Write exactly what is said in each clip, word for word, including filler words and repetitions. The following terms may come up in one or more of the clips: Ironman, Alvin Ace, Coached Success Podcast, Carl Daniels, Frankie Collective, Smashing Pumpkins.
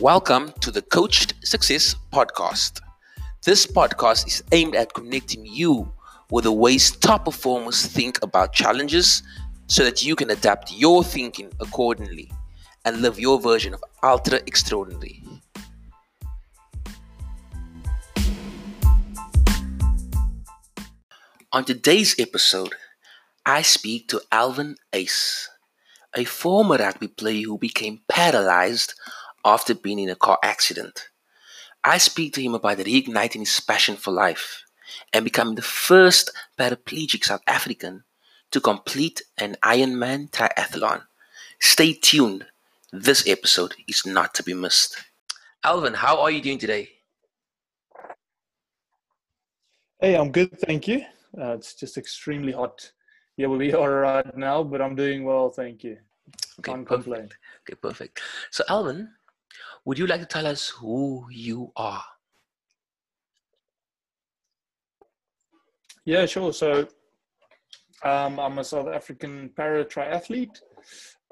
Welcome to the Coached Success Podcast. This podcast is aimed at connecting you with the ways top performers think about challenges so that you can adapt your thinking accordingly and live your version of ultra extraordinary. On today's episode, I speak to Alvin Ace, a former rugby player who became paralyzed after being in a car accident. I speak to him about reigniting his passion for life and becoming the first paraplegic South African to complete an Ironman triathlon. Stay tuned. This episode is not to be missed. Alvin, how are you doing today? Hey, I'm good, thank you. Uh, it's just extremely hot. Yeah, we are right now, but I'm doing well, thank you. Okay, Can't perfect. complain. Okay, perfect. So, Alvin, would you like to tell us who you are? Yeah, sure. So, um, I'm a South African para triathlete.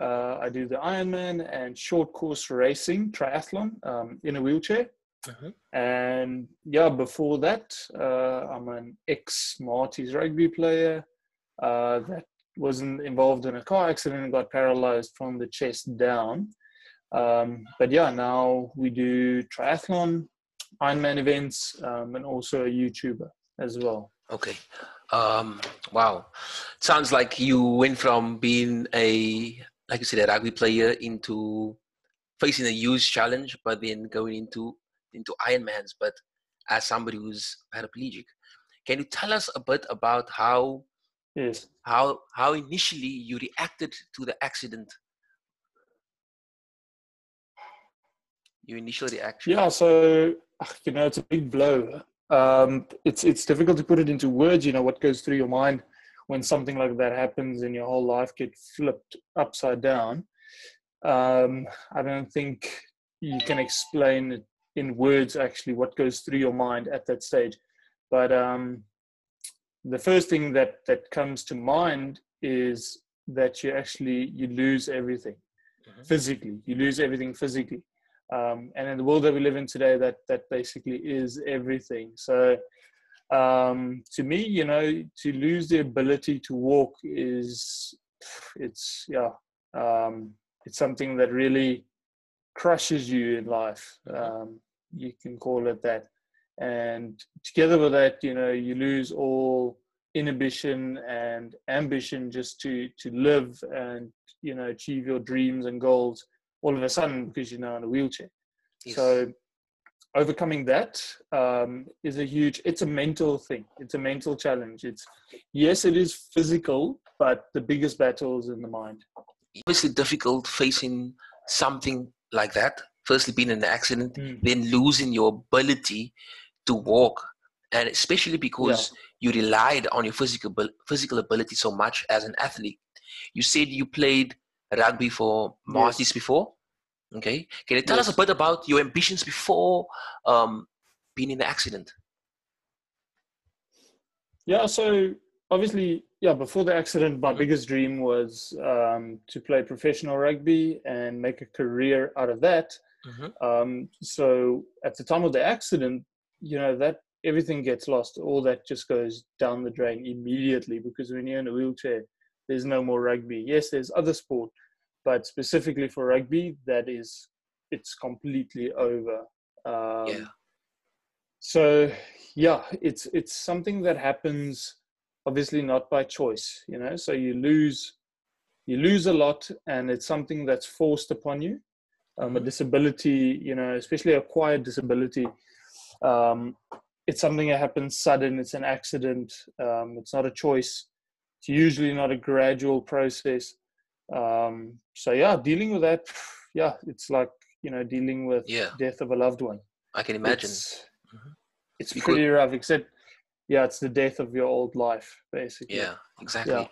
Uh, I do the Ironman and short course racing triathlon um, in a wheelchair. Uh-huh. And yeah, before that, uh, I'm an ex-Marties rugby player. Uh, that wasn't involved in a car accident and got paralyzed from the chest down. Um, but yeah, now we do triathlon, Ironman events, um, and also a YouTuber as well. Okay. Um, wow. Sounds like you went from being a, like you said, a rugby player into facing a huge challenge, but then going into, into Ironmans, but as somebody who's paraplegic. Can you tell us a bit about how Yes. How how initially you reacted to the accident? Your initial reaction? Yeah, so you know it's a big blow. Um, it's it's difficult to put it into words. You know what goes through your mind when something like that happens and your whole life gets flipped upside down. Um, I don't think you can explain in words actually what goes through your mind at that stage, but. Um, The first thing that, that comes to mind is that you actually, you lose everything mm-hmm. physically. You lose everything physically. Um, and in the world that we live in today, that, that basically is everything. So um, to me, you know, to lose the ability to walk is, it's, yeah, um, it's something that really crushes you in life. Mm-hmm. Um, you can call it that. And together with that, you know, you lose all inhibition and ambition just to, to live and, you know, achieve your dreams and goals all of a sudden because you're now in a wheelchair. Yes. So overcoming that um, is a huge, it's a mental thing. It's a mental challenge. It's, yes, it is physical, but the biggest battle is in the mind. Obviously difficult facing something like that. Firstly, being in an accident, mm. then losing your ability to walk, and especially because yeah. you relied on your physical physical ability so much as an athlete. You said you played rugby for Marties yes. before. Okay, can you tell yes. us a bit about your ambitions before um, being in the accident? Yeah, so obviously, yeah, before the accident, my biggest dream was um, to play professional rugby and make a career out of that. Mm-hmm. Um, so at the time of the accident, you know, that everything gets lost. All that just goes down the drain immediately because when you're in a wheelchair, there's no more rugby. Yes, there's other sport, but specifically for rugby, that is, it's completely over. Um, yeah. So yeah, it's, it's something that happens obviously not by choice, you know, so you lose, you lose a lot and it's something that's forced upon you. Um, a disability, you know, especially acquired disability. Um, it's something that happens sudden. It's an accident. Um, it's not a choice. It's usually not a gradual process. Um, so yeah, dealing with that, yeah, it's like, you know, dealing with yeah. death of a loved one. I can imagine. It's, mm-hmm. it's pretty could... rough, except, yeah, it's the death of your old life, basically. Yeah, exactly. Yeah.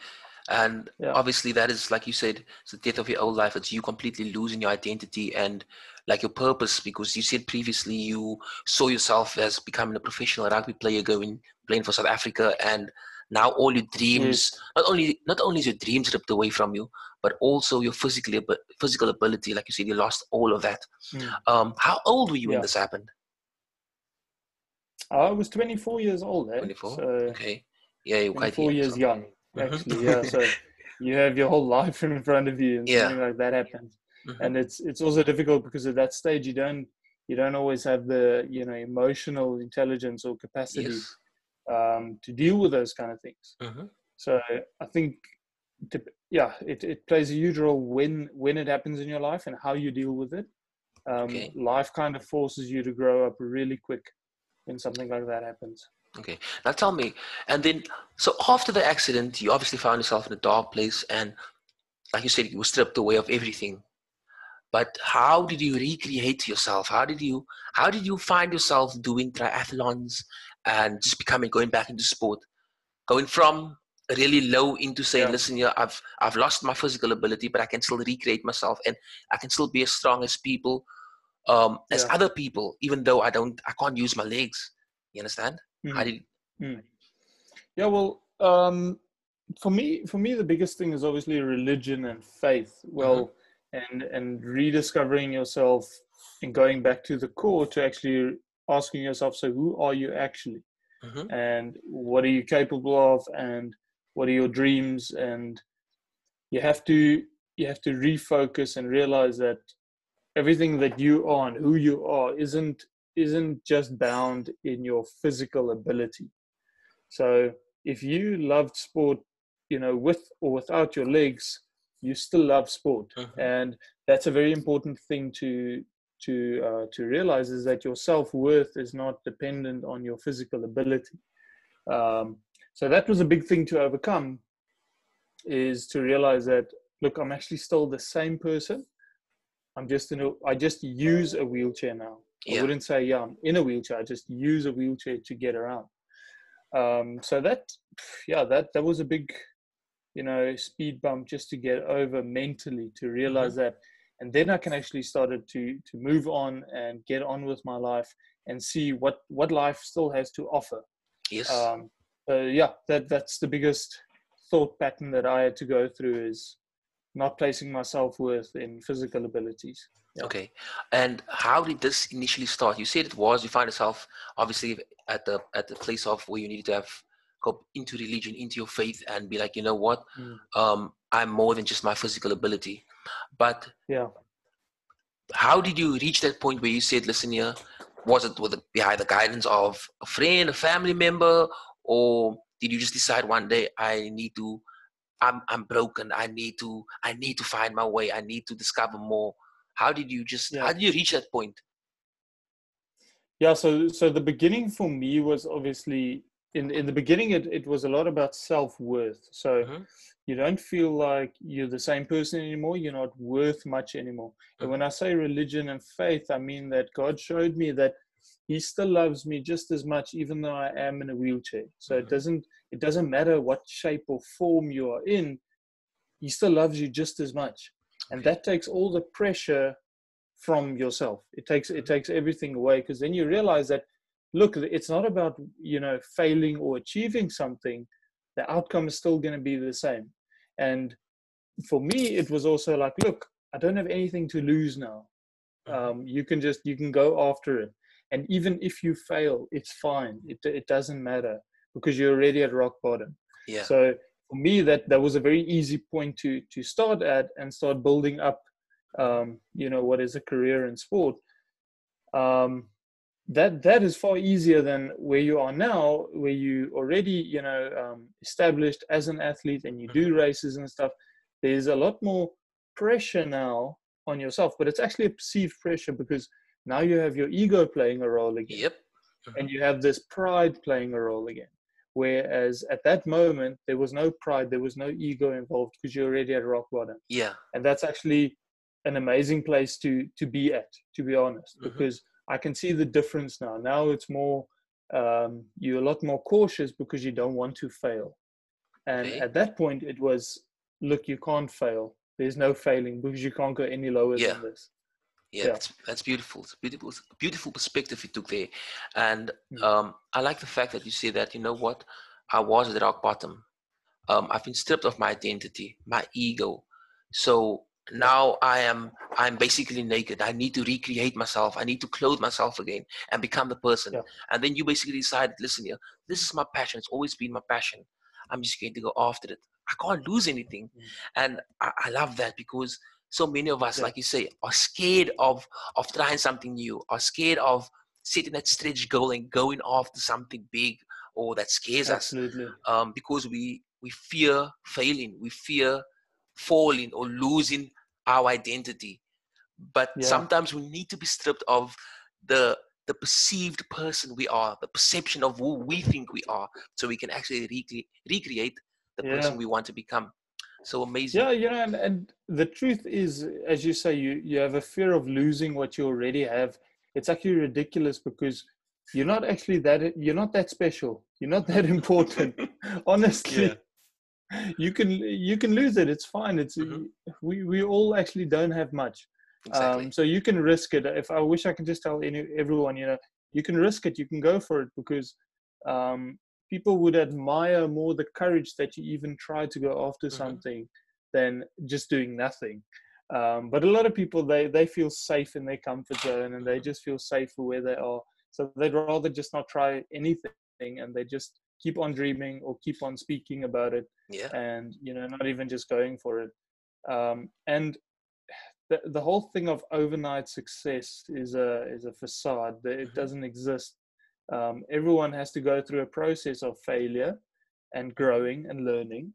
And yeah. obviously that is, like you said, it's the death of your old life. It's you completely losing your identity and like your purpose, because you said previously you saw yourself as becoming a professional rugby player going, playing for South Africa. And Now all your dreams, yes. not only not only is your dreams ripped away from you, but also your physical physical ability. Like you said, you lost all of that. Mm. Um, how old were you yeah. when this happened? I was twenty-four years old. Eh? twenty-four? So okay. Yeah, you're quite young. twenty-four years so. young, actually. Mm-hmm. Yeah, so you have your whole life in front of you, and yeah. something like that happens. Mm-hmm. And it's it's also difficult because at that stage you don't you don't always have the you know emotional intelligence or capacity yes. um, to deal with those kind of things. Mm-hmm. So I think to, yeah, it, it plays a huge role when when it happens in your life and how you deal with it. Um, okay. Life kind of forces you to grow up really quick when something like that happens. Okay, now tell me, and then so after the accident, you obviously found yourself in a dark place, and like you said, you were stripped away of everything. But how did you recreate yourself? How did you how did you find yourself doing triathlons and just becoming going back into sport, going from really low into saying, yeah. listen, yeah, I've I've lost my physical ability, but I can still recreate myself, and I can still be as strong as people, um, as yeah. other people, even though I don't I can't use my legs. You understand? Mm. How did? Mm. Yeah, well, um, for me, for me, the biggest thing is obviously religion and faith. Well. Mm-hmm. And, and rediscovering yourself and going back to the core to actually asking yourself, so who are you actually? Mm-hmm. And what are you capable of? And what are your dreams? And you have to you have to refocus and realize that everything that you are and who you are isn't isn't just bound in your physical ability. So if you loved sport, you know, with or without your legs, you still love sport. Mm-hmm. And that's a very important thing to to uh, to realize, is that your self-worth is not dependent on your physical ability. Um, so that was a big thing to overcome, is to realize that, look, I'm actually still the same person. I'm just in a, I just use a wheelchair now. Yeah. I wouldn't say, yeah, I'm in a wheelchair. I just use a wheelchair to get around. Um, so that, yeah, that, that was a big... you know, speed bump just to get over mentally, to realize mm-hmm. that. And then I can actually started to, to move on and get on with my life and see what, what life still has to offer. Yes. Um, so yeah, that, that's the biggest thought pattern that I had to go through, is not placing my self-worth in physical abilities. Yeah. Okay. And how did this initially start? You said it was, you find yourself obviously at the, at the place of where you needed to have up into religion, into your faith, and be like, you know what, mm. um, I'm more than just my physical ability. But yeah, how did you reach that point where you said, listen here, was it with behind the guidance of a friend, a family member, or did you just decide one day, I need to, I'm I'm broken, I need to, I need to find my way, I need to discover more. How did you just, yeah. how did you reach that point? Yeah, so so the beginning for me was obviously, In, in the beginning, it, it was a lot about self-worth. So mm-hmm. you don't feel like you're the same person anymore. You're not worth much anymore. Mm-hmm. And when I say religion and faith, I mean that God showed me that he still loves me just as much, even though I am in a wheelchair. So mm-hmm. it doesn't, it doesn't matter what shape or form you are in. He still loves you just as much. And that takes all the pressure from yourself. It takes, it takes everything away, because then you realize that, look, it's not about, you know, failing or achieving something. The outcome is still going to be the same. And for me, it was also like, look, I don't have anything to lose now. Um, you can just, you can go after it. And even if you fail, it's fine. It, it doesn't matter, because you're already at rock bottom. Yeah. So for me, that, that was a very easy point to, to start at and start building up, um, you know, what is a career in sport. Um, that that is far easier than where you are now, where you already, you know, um, established as an athlete and you do races and stuff. There's a lot more pressure now on yourself, but it's actually a perceived pressure, because now you have your ego playing a role again. Yep. And you have this pride playing a role again. Whereas at that moment, there was no pride, there was no ego involved, because you're already at rock bottom. Yeah. And that's actually an amazing place to, to be at, to be honest, mm-hmm. because I can see the difference now. Now it's more, um, you're a lot more cautious, because you don't want to fail. And okay. at that point it was, look, you can't fail. There's no failing, because you can't go any lower yeah. than this. Yeah, yeah. That's, that's beautiful. It's a beautiful, beautiful perspective you took there. And um, I like the fact that you say that, you know what, I was at rock bottom. Um, I've been stripped of my identity, my ego. So now I am, I'm basically naked. I need to recreate myself. I need to clothe myself again and become the person. Yeah. And then you basically decide, listen here, this is my passion. It's always been my passion. I'm just going to go after it. I can't lose anything. Mm. And I, I love that, because so many of us, yeah. like you say, are scared of, of trying something new, are scared of setting that stretch goal and going after something big or that scares Absolutely. us. Um, because we, we fear failing. We fear falling or losing our identity. But yeah. sometimes we need to be stripped of the the perceived person we are, the perception of who we think we are, so we can actually recre- recreate the yeah. person we want to become. So amazing. Yeah, you know, and, and the truth is, as you say, you, you have a fear of losing what you already have. It's actually ridiculous, because you're not actually that, you're not that special. You're not that important. Honestly. Yeah. You can you can lose it. It's fine. It's mm-hmm. we, we all actually don't have much. Exactly. Um, so you can risk it. If I wish I could just tell any, everyone, you know, you can risk it. You can go for it, because um, people would admire more the courage that you even try to go after mm-hmm. something than just doing nothing. Um, but a lot of people, they, they feel safe in their comfort zone, and they just feel safe for where they are. So they'd rather just not try anything, and they just keep on dreaming or keep on speaking about it yeah. and, you know, not even just going for it. Um, and the, the whole thing of overnight success is a, is a facade. It mm-hmm. doesn't exist. Um, everyone has to go through a process of failure and growing and learning.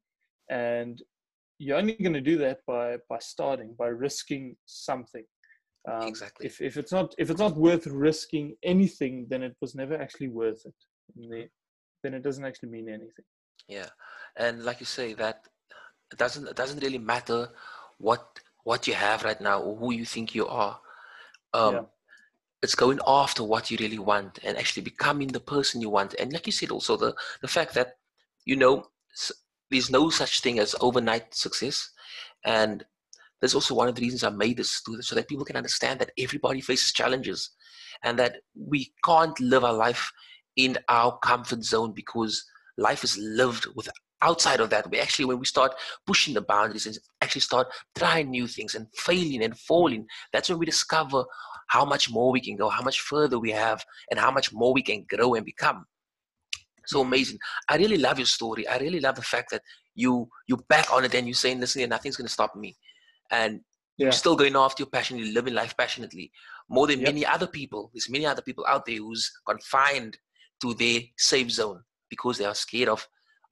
And you're only going to do that by, by starting, by risking something. Um, exactly. If, if it's not, if it's not worth risking anything, then it was never actually worth it. In the, then it doesn't actually mean anything. Yeah. And like you say, that it doesn't, it doesn't really matter what, what you have right now or who you think you are. Um, yeah. It's going after what you really want and actually becoming the person you want. And like you said, also the, the fact that, you know, there's no such thing as overnight success. And that's also one of the reasons I made this, so that people can understand that everybody faces challenges and that we can't live our life in our comfort zone, because life is lived with outside of that. We actually, when we start pushing the boundaries and actually start trying new things and failing and falling, that's when we discover how much more we can go, how much further we have, and how much more we can grow and become. So amazing. I really love your story. I really love the fact that you, you're back on it and you're saying, listen, nothing's going to stop me. And yeah. you're still going after your passion. You're living life passionately more than yep. many other people. There's many other people out there who's confined to their safe zone because they are scared of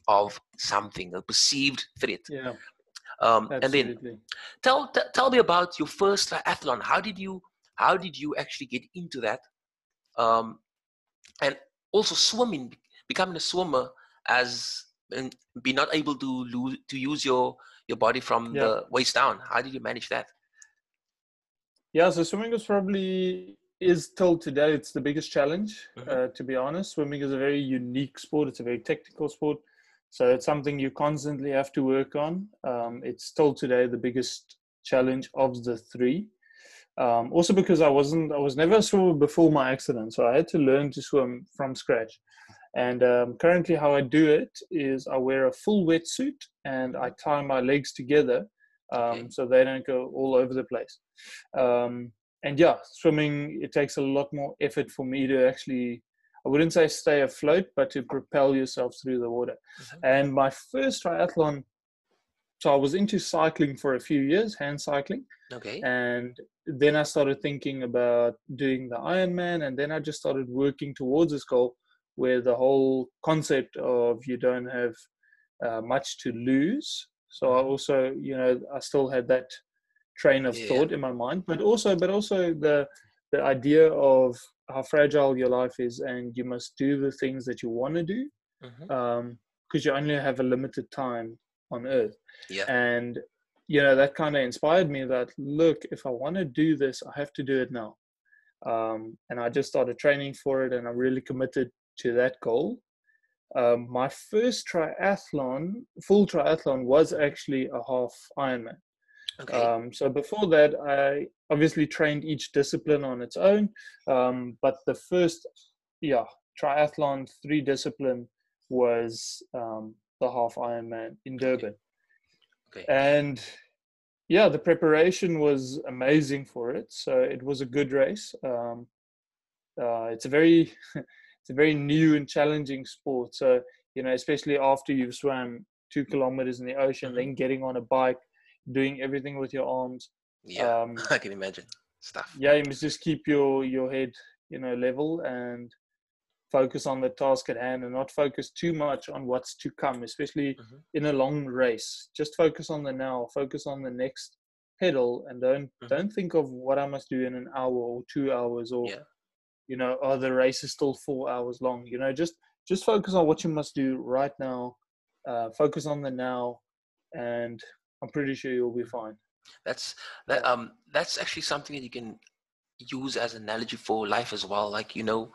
of something, a perceived threat. Yeah, um, and then tell t- tell me about your first triathlon. How did you how did you actually get into that? Um, and also swimming, becoming a swimmer, as and be not able to lose, to use your your body from yeah. the waist down. How did you manage that? Yeah, so swimming was probably. is till today, it's the biggest challenge, mm-hmm. uh, to be honest. Swimming is a very unique sport. It's a very technical sport. So it's something you constantly have to work on. Um, it's till today the biggest challenge of the three. Um, also because I wasn't, I was never a swimmer before my accident. So I had to learn to swim from scratch. And um, currently how I do it is I wear a full wetsuit and I tie my legs together um, okay. so they don't go all over the place. Um, And yeah, swimming, it takes a lot more effort for me to actually, I wouldn't say stay afloat, but to propel yourself through the water. Mm-hmm. And my first triathlon, so I was into cycling for a few years, hand cycling. Okay. And then I started thinking about doing the Ironman. And then I just started working towards this goal where the whole concept of you don't have uh, much to lose. So I also, you know, I still had that train of yeah. thought in my mind, but also but also the the idea of how fragile your life is, and you must do the things that you want to do, mm-hmm. um because you only have a limited time on earth. Yeah. And you know, that kind of inspired me that, look, if I want to do this, I have to do it now. Um and I just started training for it, and I'm really committed to that goal. Um my first triathlon, full triathlon, was actually a half Ironman. Okay. Um, so before that, I obviously trained each discipline on its own. Um, but the first, yeah, triathlon, three discipline was um, the half Ironman in Durban. Okay. And yeah, the preparation was amazing for it. So it was a good race. Um, uh, it's a very, it's a very new and challenging sport. So, you know, especially after you've swam two kilometers in the ocean, mm-hmm. then getting on a bike, doing everything with your arms. Yeah, um, I can imagine stuff. Yeah, you must just keep your, your head, you know, level and focus on the task at hand and not focus too much on what's to come, especially mm-hmm. in a long race. Just focus on the now, focus on the next pedal, and don't mm-hmm. don't think of what I must do in an hour or two hours or, yeah. you know, oh, the race is still four hours long. You know, just, just focus on what you must do right now. Uh, focus on the now, and I'm pretty sure you'll be fine. That's that. Um, that's actually something that you can use as an analogy for life as well. Like, you know,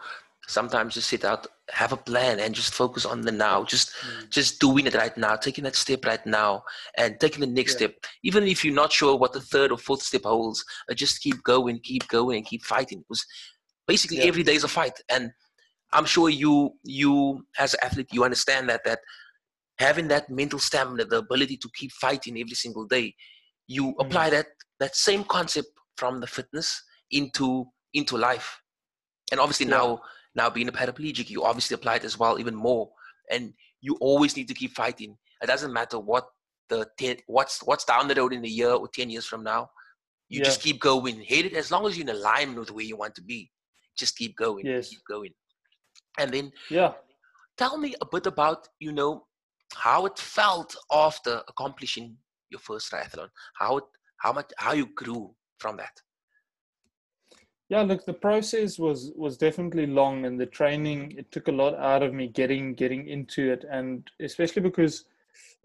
sometimes just sit out, have a plan, and just focus on the now. Just, mm. just doing it right now, taking that step right now, and taking the next yeah. step. Even if you're not sure what the third or fourth step holds, just keep going, keep going, keep fighting. Because basically, yeah. every day is a fight, and I'm sure you, you as an athlete, you understand that that. Having that mental stamina, the ability to keep fighting every single day, you mm-hmm. apply that that same concept from the fitness into into life. And obviously yeah. now now being a paraplegic, you obviously apply it as well even more. And you always need to keep fighting. It doesn't matter what the ten, what's what's down the road in a year or ten years from now. You yeah. just keep going, headed as long as you're in alignment with where you want to be. Just keep going, yes. keep going. And then yeah, tell me a bit about, you know, how it felt after accomplishing your first triathlon, how it, how much, how you grew from that. Yeah, look, the process was, was definitely long, and the training, it took a lot out of me getting, getting into it. And especially because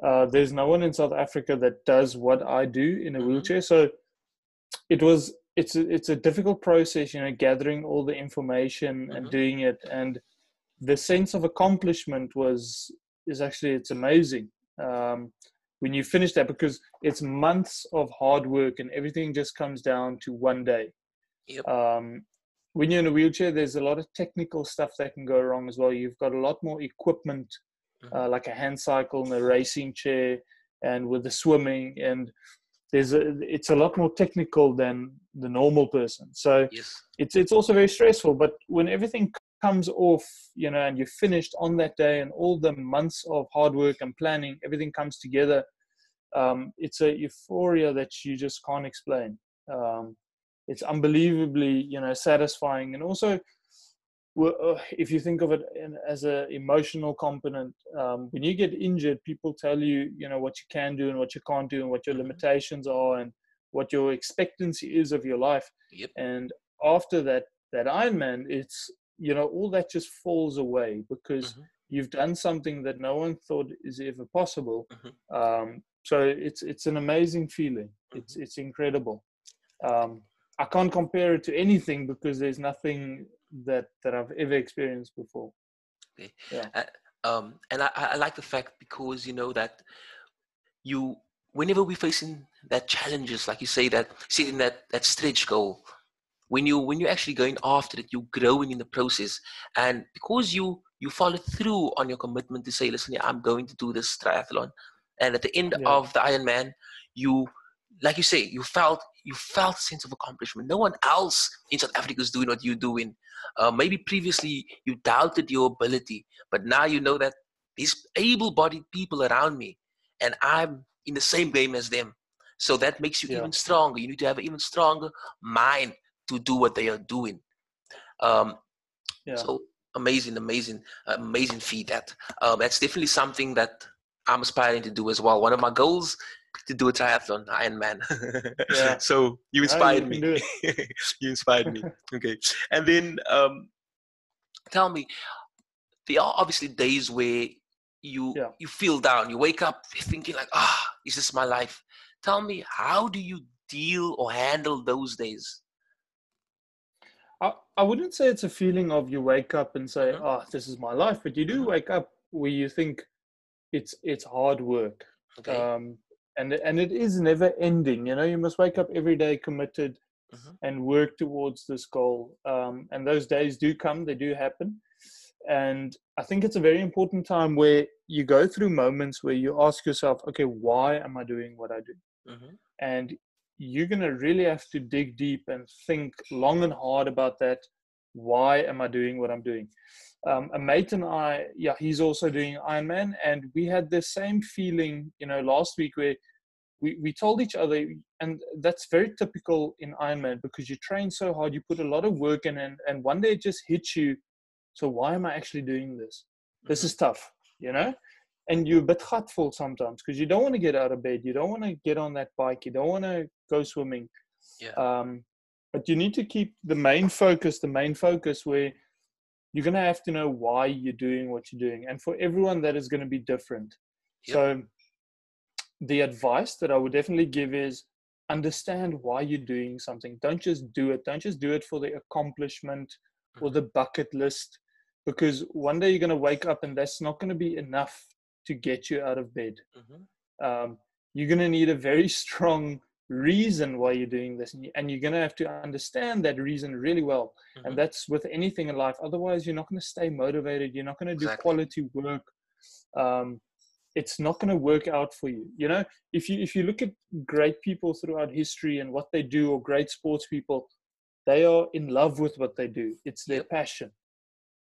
uh, there's no one in South Africa that does what I do in a mm-hmm. wheelchair. So it was, it's a, it's a difficult process, you know, gathering all the information mm-hmm. and doing it. And the sense of accomplishment was, is actually, it's amazing um, when you finish that, because it's months of hard work and everything just comes down to one day. Yep. Um, when you're in a wheelchair, there's a lot of technical stuff that can go wrong as well. You've got a lot more equipment, mm-hmm. uh, like a hand cycle and a racing chair and with the swimming, and there's a, it's a lot more technical than the normal person. So yes. it's, it's also very stressful, but when everything comes off, you know, and you're finished on that day, and all the months of hard work and planning, everything comes together. Um, it's a euphoria that you just can't explain. Um, it's unbelievably, you know, satisfying. And also, if you think of it as an emotional component, um, when you get injured, people tell you, you know, what you can do and what you can't do and what your limitations are and what your expectancy is of your life. Yep. And after that, that Ironman, it's, you know, all that just falls away, because mm-hmm. you've done something that no one thought is ever possible. Mm-hmm. Um, so it's it's an amazing feeling. Mm-hmm. It's it's incredible. Um, I can't compare it to anything, because there's nothing that, that I've ever experienced before. Okay. Yeah. Uh, um, and I, I like the fact, because you know that you, whenever we're facing that challenges, like you say, that setting that that stretch goal. When you when you're actually going after it, you're growing in the process, and because you you follow through on your commitment to say, listen, I'm going to do this triathlon, and at the end yeah. of the Ironman, you, like you say, you felt you felt a sense of accomplishment. No one else in South Africa is doing what you're doing. Uh, maybe previously you doubted your ability, but now you know that these able-bodied people around me, and I'm in the same game as them. So that makes you yeah. even stronger. You need to have an even stronger mind to do what they are doing. Um, yeah. So amazing, amazing, amazing feat. That, um, that's definitely something that I'm aspiring to do as well. One of my goals, to do a triathlon, Ironman. Yeah. So you inspired oh, you me. You inspired me. Okay. And then um, tell me, there are obviously days where you, yeah. you feel down, you wake up thinking like, ah, oh, is this my life? Tell me, how do you deal or handle those days? I, I wouldn't say it's a feeling of you wake up and say, mm-hmm. oh, this is my life. But you do mm-hmm. wake up where you think it's it's hard work. Okay. Um, and, and it is never ending. You know, you must wake up every day committed mm-hmm. and work towards this goal. Um, and those days do come. They do happen. And I think it's a very important time where you go through moments where you ask yourself, okay, why am I doing what I do? Mm-hmm. And you're going to really have to dig deep and think long and hard about that. Why am I doing what I'm doing? Um, a mate and I, yeah, he's also doing Ironman. And we had the same feeling, you know, last week where we, we told each other, and that's very typical in Ironman because you train so hard, you put a lot of work in, and, and one day it just hits you. So why am I actually doing this? This is tough, you know? And you're a bit hateful sometimes because you don't want to get out of bed. You don't want to get on that bike. You don't want to go swimming. Yeah. Um, but you need to keep the main focus, the main focus where you're going to have to know why you're doing what you're doing. And for everyone, that is going to be different. Yep. So the advice that I would definitely give is understand why you're doing something. Don't just do it. Don't just do it for the accomplishment or the bucket list. Because one day you're going to wake up and that's not going to be enough to get you out of bed. Mm-hmm. Um, you're going to need a very strong reason why you're doing this. And you're going to have to understand that reason really well. Mm-hmm. And that's with anything in life. Otherwise, you're not going to stay motivated. You're not going to do exactly. quality work. Um, it's not going to work out for you. You know, if you, if you look at great people throughout history and what they do, or great sports people, they are in love with what they do. It's their passion.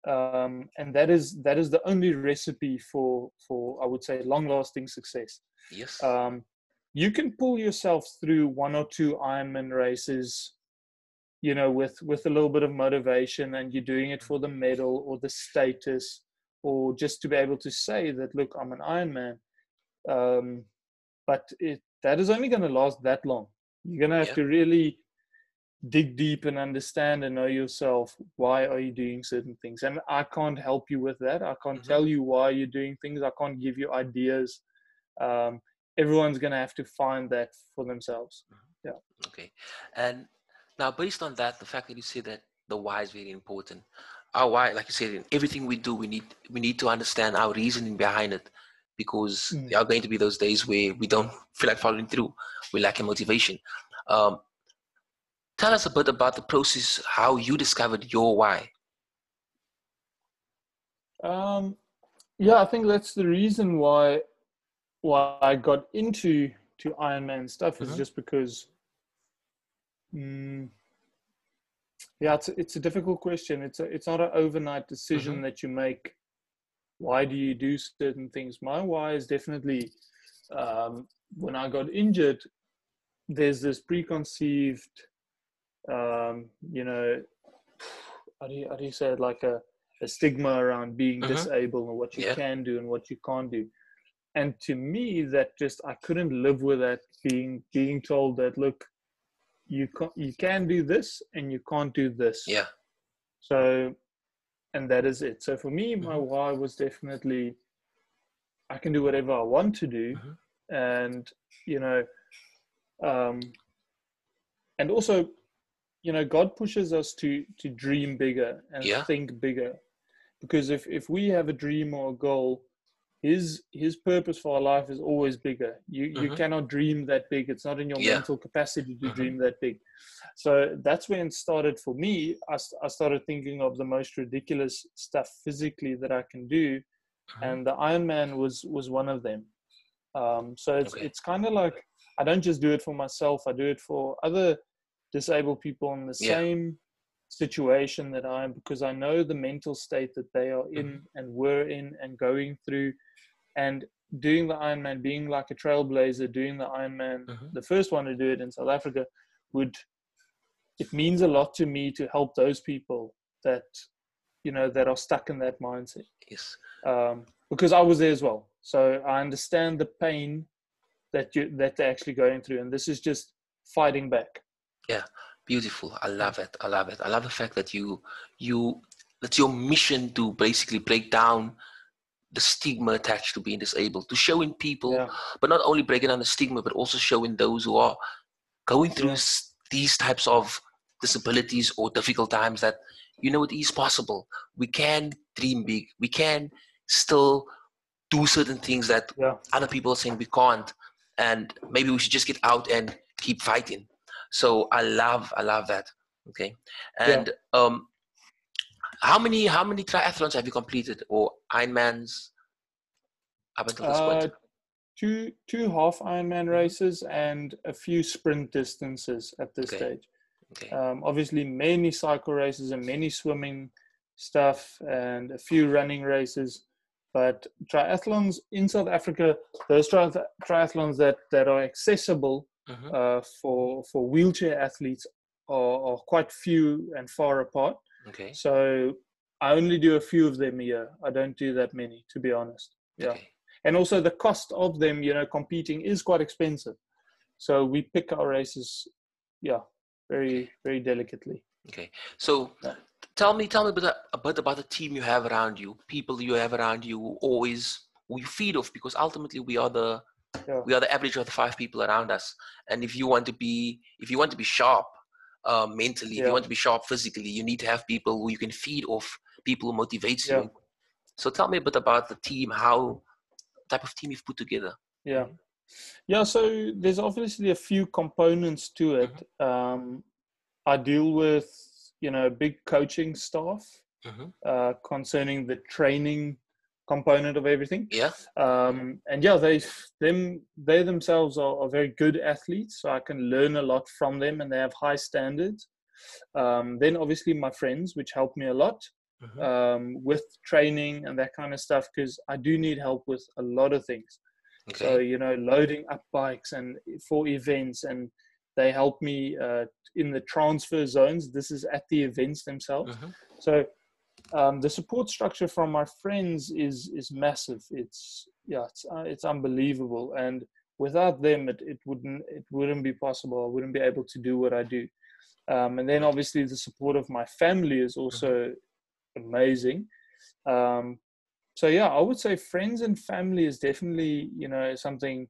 Um, and that is that is the only recipe for, for I would say, long-lasting success. Yes. Um, you can pull yourself through one or two Ironman races, you know, with, with a little bit of motivation, and you're doing it for the medal or the status, or just to be able to say that, look, I'm an Ironman. Um, but it, that is only going to last that long. You're going to have yeah. to really dig deep and understand and know yourself. Why are you doing certain things? And I can't help you with that. I can't mm-hmm. tell you why you're doing things. I can't give you ideas. Um, everyone's going to have to find that for themselves. Mm-hmm. Yeah. Okay. And now, based on that, the fact that you say that the why is very important. Our why, like you said, in everything we do, we need we need to understand our reasoning behind it, because mm-hmm. there are going to be those days where we don't feel like following through. We lack a motivation. Um, Tell us a bit about the process, how you discovered your why. Um, yeah, I think that's the reason why why I got into to Ironman stuff is mm-hmm. just because, um, yeah, it's it's a difficult question. It's a, it's not an overnight decision mm-hmm. that you make. Why do you do certain things? My why is definitely um, when I got injured, there's this preconceived um you know how do you, how do you say it like a, a stigma around being mm-hmm. disabled and what you yeah. can do and what you can't do. And to me, that just I couldn't live with that, being being told that, look, you can you can do this and you can't do this. Yeah. So, and that is it. So for me, my mm-hmm. why was definitely I can do whatever I want to do. Mm-hmm. And you know um and also, you know, God pushes us to to dream bigger and yeah. think bigger, because if, if we have a dream or a goal, his his purpose for our life is always bigger. You mm-hmm. you cannot dream that big. It's not in your yeah. mental capacity to mm-hmm. dream that big. So that's when it started for me. I, I started thinking of the most ridiculous stuff physically that I can do, mm-hmm. and the Ironman was was one of them. Um, so it's okay. it's kind of like I don't just do it for myself. I do it for other disabled people in the yeah. same situation that I am, because I know the mental state that they are in mm-hmm. and were in and going through. And doing the Ironman, being like a trailblazer, doing the Ironman, mm-hmm. the first one to do it in South Africa, would it means a lot to me to help those people that, you know, that are stuck in that mindset. Yes. Um, because I was there as well. So I understand the pain that you that they're actually going through. And this is just fighting back. Yeah, beautiful. I love it. I love it. I love the fact that you, you, that's your mission, to basically break down the stigma attached to being disabled, to showing people, yeah. but not only breaking down the stigma, but also showing those who are going through yeah. these types of disabilities or difficult times that, you know, it is possible. We can dream big. We can still do certain things that yeah. other people are saying we can't. And maybe we should just get out and keep fighting. So I love, I love that. Okay. And yeah. um, How many how many triathlons have you completed, or Ironmans up until this uh, point? Two two half Ironman races and a few sprint distances at this okay. stage. Okay. Um, obviously, many cycle races and many swimming stuff and a few running races. But triathlons in South Africa, those tri- triathlons that, that are accessible mm-hmm. uh, for for wheelchair athletes are, are quite few and far apart. Okay. So I only do a few of them a year. I don't do that many, to be honest. Yeah. Okay. And also the cost of them, you know, competing is quite expensive. So we pick our races, yeah, very, okay. very delicately. Okay. So... Yeah. Tell me, tell me a bit, a bit about the team you have around you, people you have around you, who always who you feed off, because ultimately we are the yeah. we are the average of the five people around us. And if you want to be, if you want to be sharp uh, mentally, yeah. if you want to be sharp physically, you need to have people who you can feed off, people who motivate yeah. you. So tell me a bit about the team, how type of team you've put together. Yeah, yeah. So there's obviously a few components to it. Mm-hmm. Um, I deal with. You know, big coaching staff mm-hmm. uh, concerning the training component of everything. Yeah, um, and yeah, they them they themselves are, are very good athletes, so I can learn a lot from them, and they have high standards. Um, then obviously my friends, which help me a lot mm-hmm. um, with training and that kind of stuff, because I do need help with a lot of things. Okay. So you know, loading up bikes and for events, and they help me. Uh, in the transfer zones, this is at the events themselves. Mm-hmm. So um, the support structure from my friends is is massive. It's yeah, it's uh, it's unbelievable. And without them, it, it wouldn't it wouldn't be possible. I wouldn't be able to do what I do. Um, and then obviously the support of my family is also mm-hmm. amazing. Um, so yeah, I would say friends and family is definitely, you know, something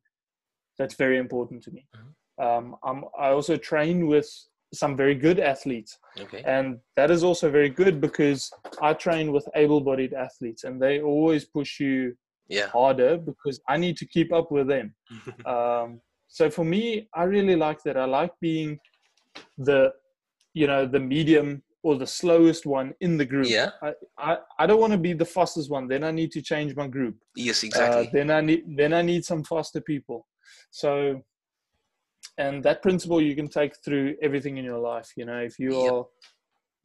that's very important to me. Mm-hmm. Um, I'm, I also train with some very good athletes okay. and that is also very good because I train with able-bodied athletes and they always push you yeah. harder because I need to keep up with them. um, so for me, I really like that. I like being the, you know, the medium or the slowest one in the group. Yeah. I, I, I don't want to be the fastest one. Then I need to change my group. Yes, exactly. Uh, then I need, then I need some faster people. So and that principle you can take through everything in your life. You know, if you are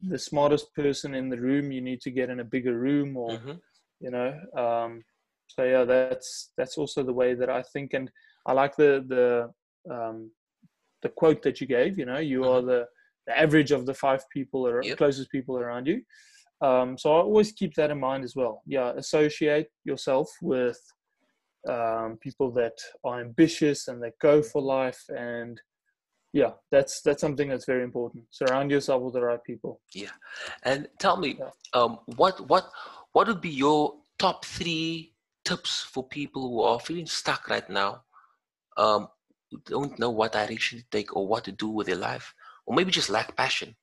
yep. the smartest person in the room, you need to get in a bigger room or, mm-hmm. you know, um, so yeah, that's, that's also the way that I think. And I like the, the, um, the quote that you gave, you know, you mm-hmm. are the, the average of the five people or yep. closest people around you. Um, so I always keep that in mind as well. Yeah. Associate yourself with, um people that are ambitious and that go for life, and yeah that's that's something that's very important. Surround yourself with the right people. Yeah and tell me yeah. um what what what would be your top three tips for people who are feeling stuck right now, um don't know what direction to take or what to do with their life, or maybe just lack passion?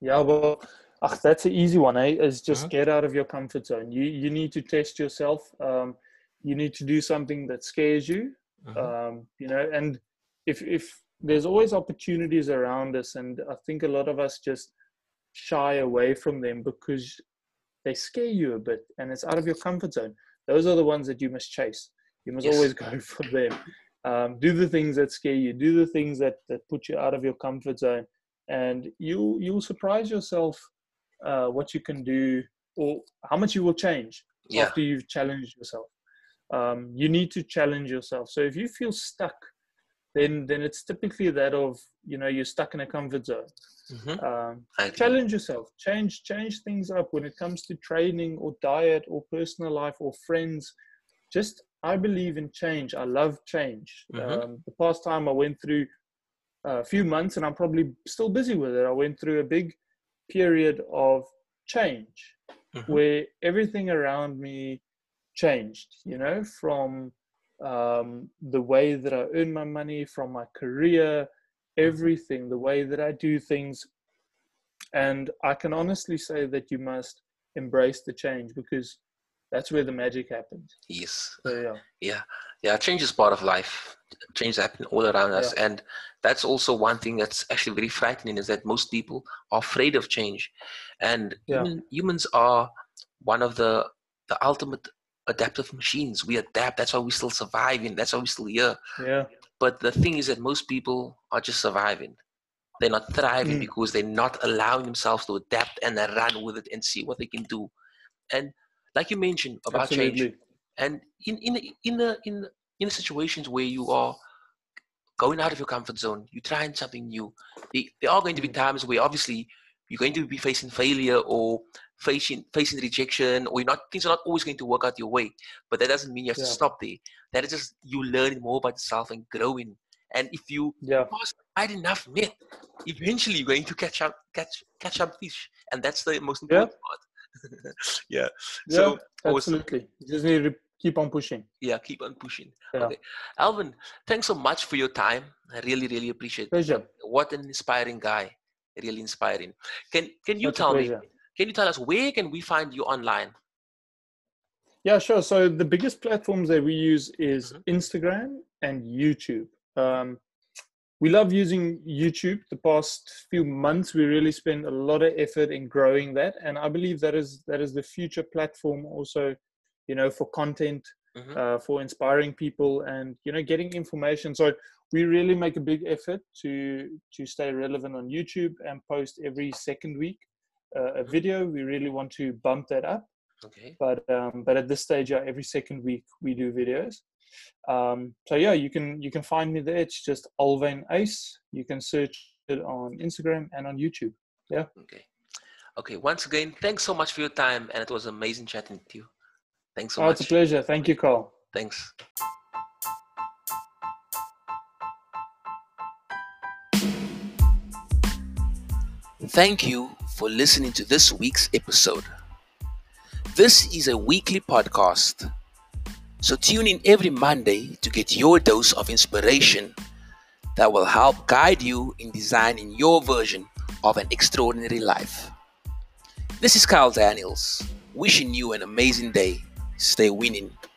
yeah well ach, that's an easy one, eh? Is just mm-hmm. get out of your comfort zone. You you need to test yourself. um You need to do something that scares you, mm-hmm. um, you know, and if, if there's always opportunities around us, and I think a lot of us just shy away from them because they scare you a bit and it's out of your comfort zone. Those are the ones that you must chase. You must yes. always go for them. Um, do the things that scare you, do the things that, that put you out of your comfort zone, and you, you'll surprise yourself uh, what you can do or how much you will change yeah. after you've challenged yourself. Um, you need to challenge yourself. So if you feel stuck, then then it's typically that of, you know, you're stuck in a comfort zone. Mm-hmm. Um, challenge yourself. Change change things up when it comes to training or diet or personal life or friends. Just, I believe in change. I love change. Mm-hmm. Um, the past time I went through a few months, and I'm probably still busy with it, I went through a big period of change mm-hmm. where everything around me changed, you know, from um, the way that I earn my money, from my career, everything, the way that I do things. And I can honestly say that you must embrace the change, because That's where the magic happens. Yes. So, yeah. Yeah. Yeah. Change is part of life. Change happens all around us. Yeah. And that's also one thing that's actually very frightening, is that most people are afraid of change. And yeah. human, humans are one of the, the ultimate adaptive machines. We adapt. That's why we still surviving. That's why we're still here. Yeah. But the thing is that most people are just surviving. They're not thriving mm. because they're not allowing themselves to adapt and run with it and see what they can do. And like you mentioned about Absolutely. change, and in in in a, in in situations where you are going out of your comfort zone, you're trying something new. There are going to be times where obviously you're going to be facing failure or facing facing rejection, or you're not things are not always going to work out your way. But that doesn't mean you have yeah. to stop there. That is just you learning more about yourself and growing. And if you yeah. pass hard enough net, eventually you're going to catch up catch catch up fish, and that's the most important yeah. part. yeah. yeah so absolutely awesome. You just need to keep on pushing. Yeah keep on pushing yeah. Okay, Alvin, thanks so much for your time. I really really appreciate pleasure. it. What an inspiring guy, really inspiring. Can can you Such tell me can you tell us where can we find you online? Yeah sure so the biggest platforms that we use is mm-hmm. Instagram and YouTube. um We love using YouTube. The past few months, we really spent a lot of effort in growing that. And I believe that is that is the future platform also, you know, for content, mm-hmm. uh, for inspiring people and, you know, getting information. So we really make a big effort to, to stay relevant on YouTube and post every second week uh, a video. We really want to bump that up. Okay. But, um, but at this stage, yeah, every second week we do videos. Um, so yeah, you can you can find me there. It's just Alvin Ace. You can search it on Instagram and on YouTube. Yeah. Okay. Okay. Once again, thanks so much for your time, and it was amazing chatting with you. Thanks so oh, much. It's a pleasure. Thank you, Carl. Thanks. Thank you for listening to this week's episode. This is a weekly podcast. So tune in every Monday to get your dose of inspiration that will help guide you in designing your version of an extraordinary life. This is Carl Daniels, wishing you an amazing day. Stay winning.